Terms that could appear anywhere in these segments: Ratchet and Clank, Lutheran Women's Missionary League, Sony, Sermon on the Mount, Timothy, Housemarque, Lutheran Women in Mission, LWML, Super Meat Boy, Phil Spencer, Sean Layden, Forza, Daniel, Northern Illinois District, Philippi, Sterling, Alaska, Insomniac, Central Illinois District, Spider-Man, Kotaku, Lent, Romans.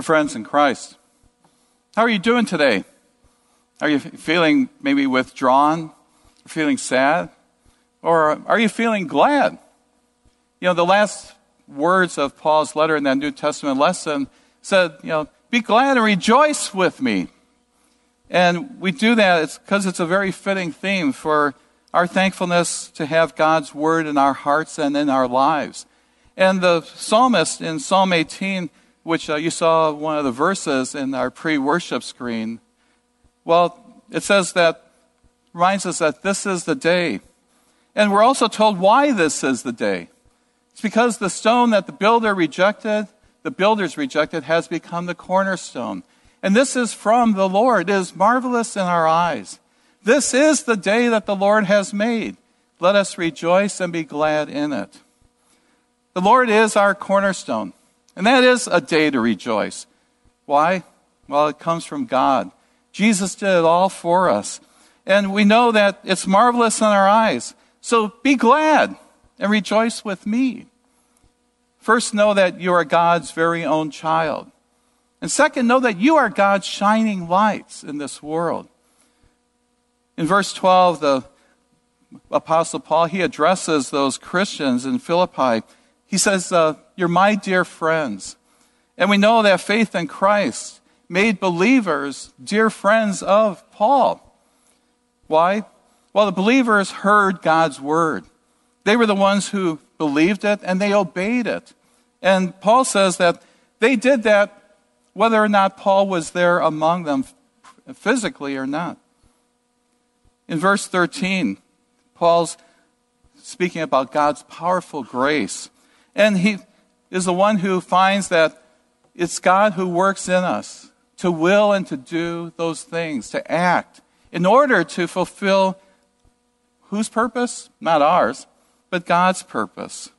Dear friends in Christ, how are you doing today? Are you feeling maybe withdrawn, feeling sad, or are you feeling glad? You know, the last words of Paul's letter in that New Testament lesson said, you know, be glad and rejoice with me. And we do that because it's a very fitting theme for our thankfulness to have God's word in our hearts and in our lives. And the psalmist in Psalm 18, which you saw one of the verses in our pre-worship screen, well, it says that, reminds us that this is the day. And we're also told why this is the day. It's because the stone that the builders rejected, has become the cornerstone. And this is from the Lord. It is marvelous in our eyes. This is the day that the Lord has made. Let us rejoice and be glad in it. The Lord is our cornerstone. And that is a day to rejoice. Why? Well, it comes from God. Jesus did it all for us. And we know that it's marvelous in our eyes. So be glad and rejoice with me. First, know that you are God's very own child. And second, know that you are God's shining lights in this world. In verse 12, the Apostle Paul, he addresses those Christians in Philippi. He says, you're my dear friends. And we know that faith in Christ made believers dear friends of Paul. Why? Well, the believers heard God's word. They were the ones who believed it and they obeyed it. And Paul says that they did that whether or not Paul was there among them physically or not. In verse 13, Paul's speaking about God's powerful grace. And he is the one who finds that it's God who works in us to will and to do those things, to act, in order to fulfill whose purpose? Not ours, but God's purpose.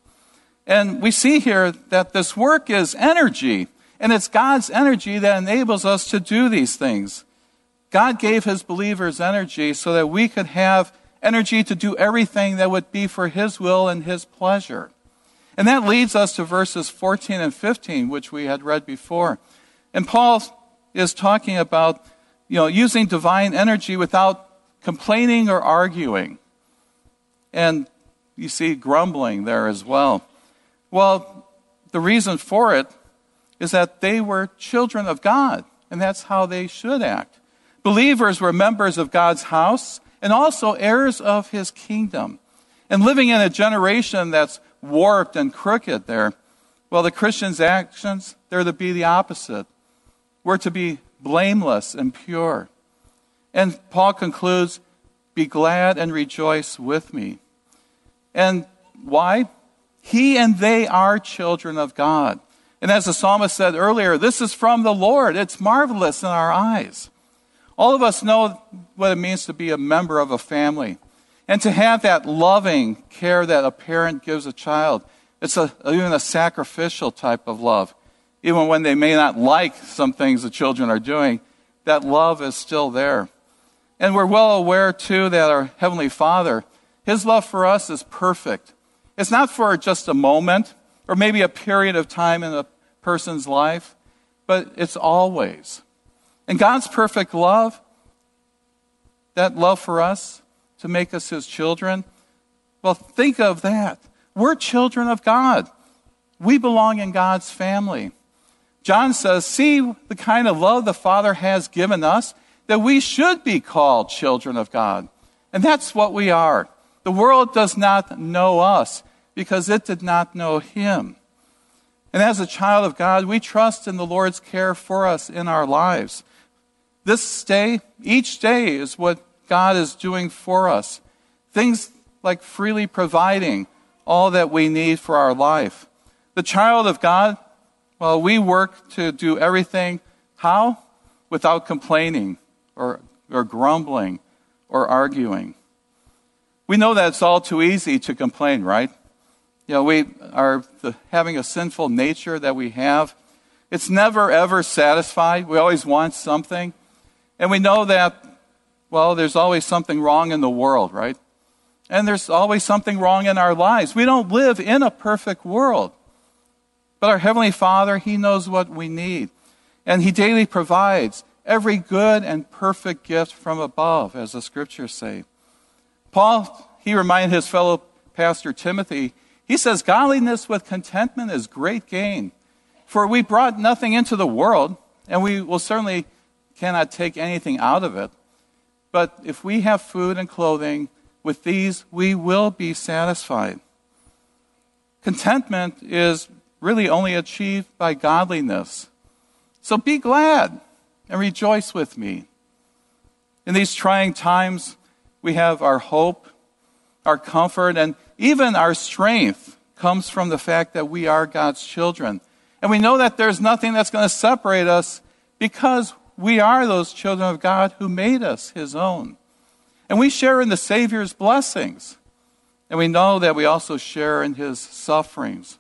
And we see here that this work is energy, and it's God's energy that enables us to do these things. God gave his believers energy so that we could have energy to do everything that would be for his will and his pleasure. And that leads us to verses 14 and 15, which we had read before. And Paul is talking about, you know, using divine energy without complaining or arguing. And you see grumbling there as well. Well, the reason for it is that they were children of God, and that's how they should act. Believers were members of God's house and also heirs of his kingdom. And living in a generation that's warped and crooked there, well, the Christians' actions, they're to be the opposite. We're to be blameless and pure. And Paul concludes, be glad and rejoice with me. And why? He and they are children of God. And as the psalmist said earlier, this is from the Lord. It's marvelous in our eyes. All of us know what it means to be a member of a family. And to have that loving care that a parent gives a child. It's even a sacrificial type of love. Even when they may not like some things the children are doing, that love is still there. And we're well aware, too, that our Heavenly Father, his love for us is perfect. It's not for just a moment or maybe a period of time in a person's life, but it's always. And God's perfect love, that love for us to make us his children, well, think of that. We're children of God. We belong in God's family. John says, see the kind of love the Father has given us, that we should be called children of God. And that's what we are. The world does not know us because it did not know him. And as a child of God, we trust in the Lord's care for us in our lives. This day, each day is what God is doing for us. Things like freely providing all that we need for our life. The child of God, well, we work to do everything, how? Without complaining or grumbling or arguing. We know that it's all too easy to complain, right? You know, we are having a sinful nature that we have. It's never, ever satisfied. We always want something. And we know that, well, there's always something wrong in the world, right? And there's always something wrong in our lives. We don't live in a perfect world. But our Heavenly Father, he knows what we need. And he daily provides every good and perfect gift from above, as the scriptures say. Paul, he reminded his fellow pastor Timothy, he says, godliness with contentment is great gain. For we brought nothing into the world, and we will certainly cannot take anything out of it. But if we have food and clothing, with these we will be satisfied. Contentment is really only achieved by godliness. So be glad and rejoice with me. In these trying times, we have our hope, our comfort, and even our strength comes from the fact that we are God's children. And we know that there's nothing that's going to separate us because we are those children of God who made us his own. And we share in the Savior's blessings. And we know that we also share in his sufferings.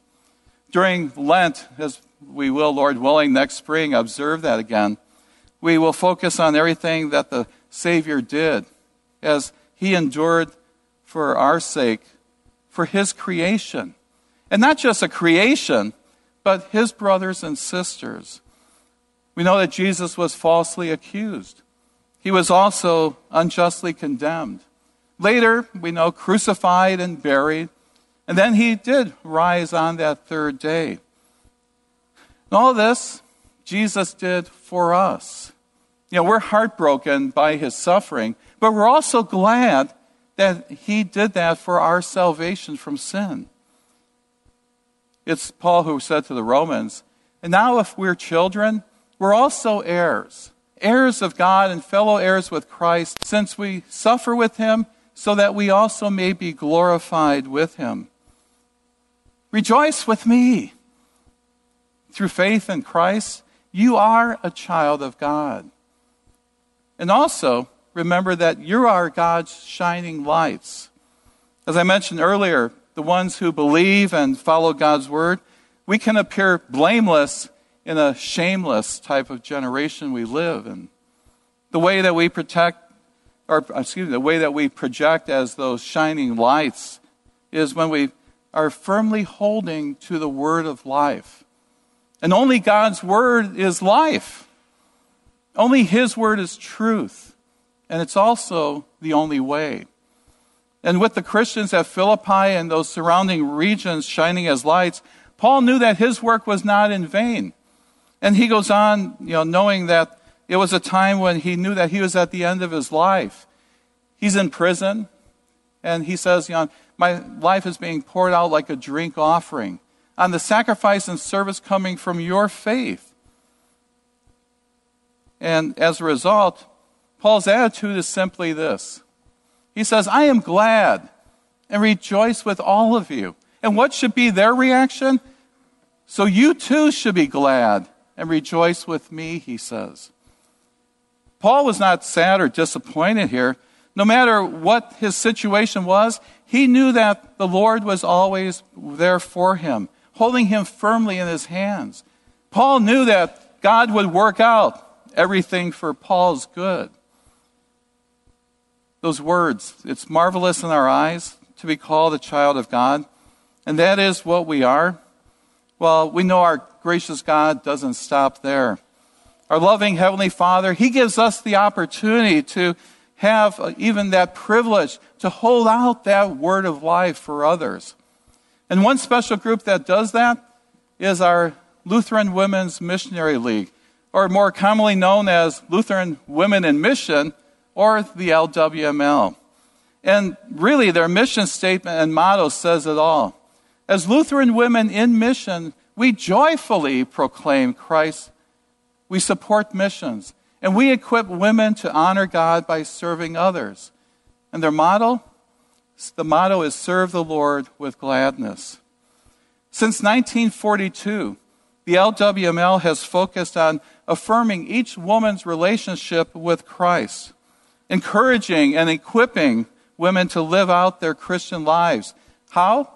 During Lent, as we will, Lord willing, next spring, observe that again, we will focus on everything that the Savior did as he endured for our sake, for his creation. And not just a creation, but his brothers and sisters. We know that Jesus was falsely accused. He was also unjustly condemned. Later, we know, crucified and buried. And then he did rise on that third day. And all this, Jesus did for us. You know, we're heartbroken by his suffering, but we're also glad that he did that for our salvation from sin. It's Paul who said to the Romans, and now if we're children, we're also heirs, heirs of God and fellow heirs with Christ, since we suffer with him, so that we also may be glorified with him. Rejoice with me. Through faith in Christ, you are a child of God. And also, remember that you are God's shining lights. As I mentioned earlier, the ones who believe and follow God's word, we can appear blameless in a shameless type of generation we live in. The way that we project as those shining lights is when we are firmly holding to the word of life. And only God's word is life. Only his word is truth. And it's also the only way. And with the Christians at Philippi and those surrounding regions shining as lights, Paul knew that his work was not in vain. And he goes on, knowing that it was a time when he knew that he was at the end of his life. He's in prison, and he says, my life is being poured out like a drink offering on the sacrifice and service coming from your faith. And as a result, Paul's attitude is simply this. He says, I am glad and rejoice with all of you. And what should be their reaction? So you too should be glad and rejoice with me, he says. Paul was not sad or disappointed here. No matter what his situation was, he knew that the Lord was always there for him, holding him firmly in his hands. Paul knew that God would work out everything for Paul's good. Those words, it's marvelous in our eyes to be called a child of God. And that is what we are. Well, we know our gracious God doesn't stop there. Our loving Heavenly Father, he gives us the opportunity to have even that privilege to hold out that word of life for others. And one special group that does that is our Lutheran Women's Missionary League, or more commonly known as Lutheran Women in Mission, or the LWML. And really, their mission statement and motto says it all. As Lutheran women in mission, we joyfully proclaim Christ. We support missions, and we equip women to honor God by serving others. And their motto? The motto is, serve the Lord with gladness. Since 1942, the LWML has focused on affirming each woman's relationship with Christ, encouraging and equipping women to live out their Christian lives. How?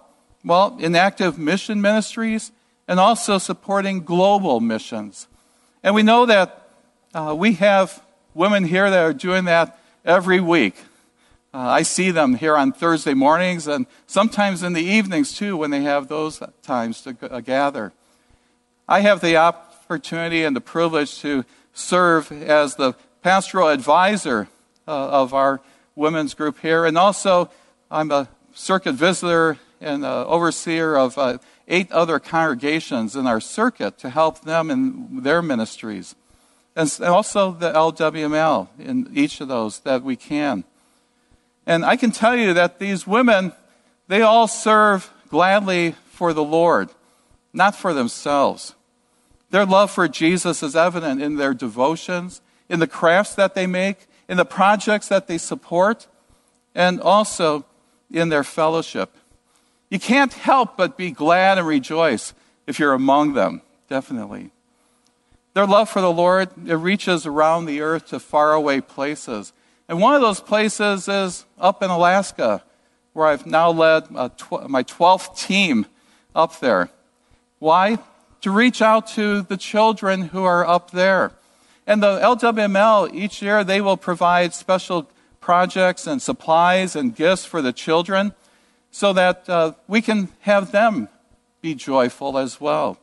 Well, in active mission ministries and also supporting global missions. And we know that we have women here that are doing that every week. I see them here on Thursday mornings and sometimes in the evenings too when they have those times to gather. I have the opportunity and the privilege to serve as the pastoral advisor of our women's group here. And also, I'm a circuit visitor and overseer of 8 other congregations in our circuit to help them in their ministries. And also the LWML in each of those that we can. And I can tell you that these women, they all serve gladly for the Lord, not for themselves. Their love for Jesus is evident in their devotions, in the crafts that they make, in the projects that they support, and also in their fellowship. You can't help but be glad and rejoice if you're among them, definitely. Their love for the Lord, it reaches around the earth to faraway places. And one of those places is up in Alaska, where I've now led my 12th team up there. Why? To reach out to the children who are up there. And the LWML, each year, they will provide special projects and supplies and gifts for the children so that we can have them be joyful as well.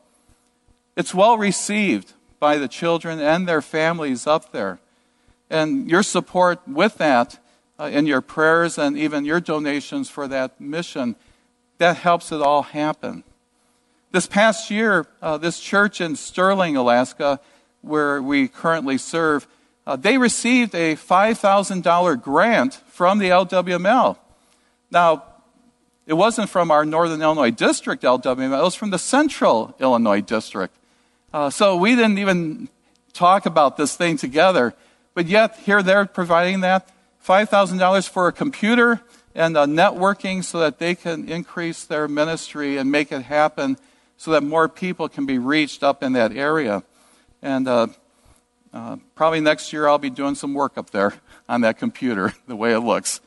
It's well received by the children and their families up there. And your support with that, in your prayers and even your donations for that mission, that helps it all happen. This past year, this church in Sterling, Alaska, where we currently serve, they received a $5,000 grant from the LWML. Now, it wasn't from our Northern Illinois District LWML, it was from the Central Illinois District. So we didn't even talk about this thing together, but yet here they're providing that $5,000 for a computer and networking so that they can increase their ministry and make it happen so that more people can be reached up in that area. And probably next year I'll be doing some work up there on that computer, the way it looks.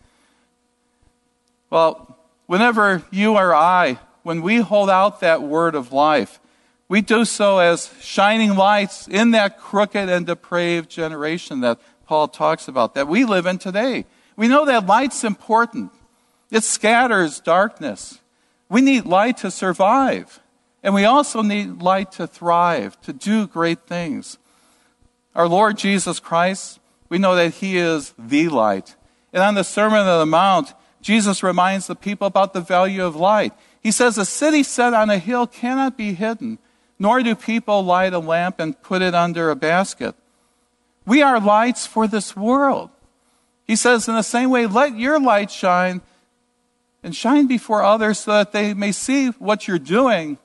Well, whenever you or I, when we hold out that word of life, we do so as shining lights in that crooked and depraved generation that Paul talks about, that we live in today. We know that light's important. It scatters darkness. We need light to survive. And we also need light to thrive, to do great things. Our Lord Jesus Christ, we know that he is the light. And on the Sermon on the Mount, Jesus reminds the people about the value of light. He says, "A city set on a hill cannot be hidden, nor do people light a lamp and put it under a basket." We are lights for this world. He says, in the same way, let your light shine, and shine before others so that they may see what you're doing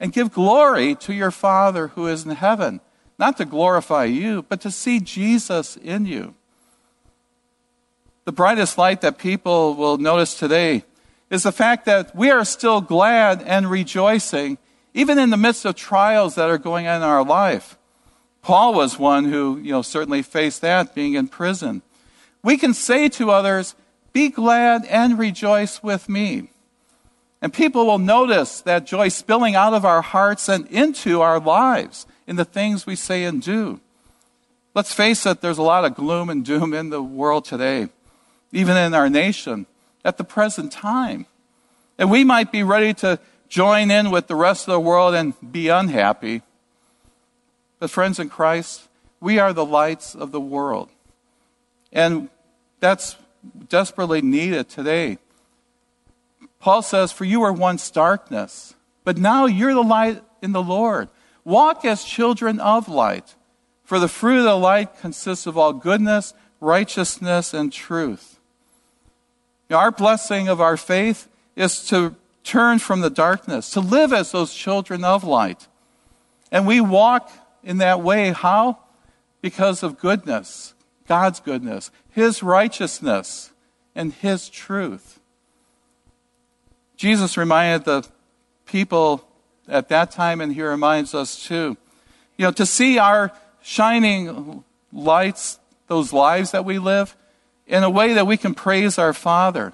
and give glory to your Father who is in heaven. Not to glorify you, but to see Jesus in you. The brightest light that people will notice today is the fact that we are still glad and rejoicing, even in the midst of trials that are going on in our life. Paul was one who, certainly faced that, being in prison. We can say to others, "Be glad and rejoice with me." And people will notice that joy spilling out of our hearts and into our lives in the things we say and do. Let's face it, there's a lot of gloom and doom in the world today, even in our nation, at the present time. And we might be ready to join in with the rest of the world and be unhappy. But friends in Christ, we are the lights of the world. And that's desperately needed today. Paul says, "For you were once darkness, but now you're the light in the Lord. Walk as children of light, for the fruit of the light consists of all goodness, righteousness, and truth." Our blessing of our faith is to turn from the darkness, to live as those children of light. And we walk in that way. How? Because of goodness, God's goodness, his righteousness, and his truth. Jesus reminded the people at that time, and he reminds us too, to see our shining lights, those lives that we live, in a way that we can praise our Father.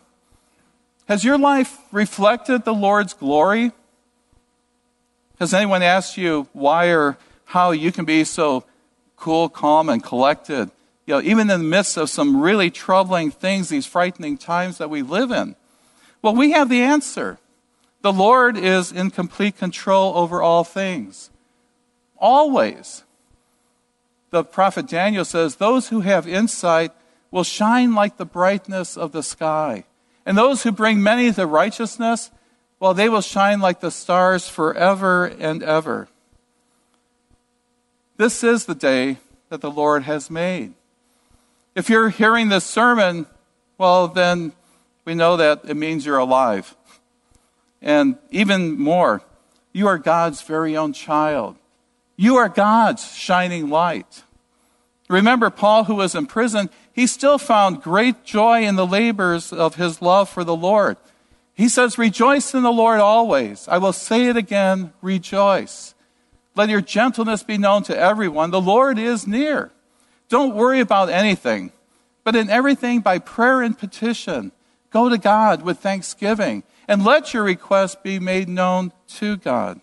Has your life reflected the Lord's glory? Has anyone asked you why or how you can be so cool, calm, and collected, even in the midst of some really troubling things, these frightening times that we live in? Well, we have the answer. The Lord is in complete control over all things. always. The prophet Daniel says, those who have insight will shine like the brightness of the sky. And those who bring many to righteousness, well, they will shine like the stars forever and ever. This is the day that the Lord has made. If you're hearing this sermon, well, then we know that it means you're alive. And even more, you are God's very own child. You are God's shining light. Remember Paul, who was in prison, he still found great joy in the labors of his love for the Lord. He says, rejoice in the Lord always. I will say it again, rejoice. Let your gentleness be known to everyone. The Lord is near. Don't worry about anything, but in everything by prayer and petition, go to God with thanksgiving, and let your requests be made known to God.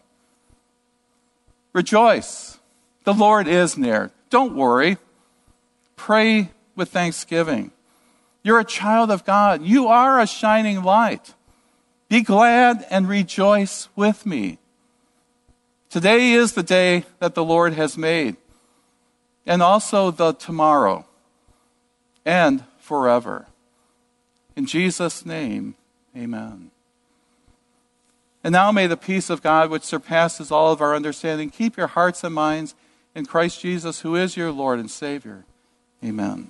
Rejoice. The Lord is near. Don't worry. Pray with thanksgiving. You're a child of God. You are a shining light. Be glad and rejoice with me. Today is the day that the Lord has made, and also the tomorrow and forever. In Jesus' name, amen. And now may the peace of God, which surpasses all of our understanding, keep your hearts and minds in Christ Jesus, who is your Lord and Savior. Amen.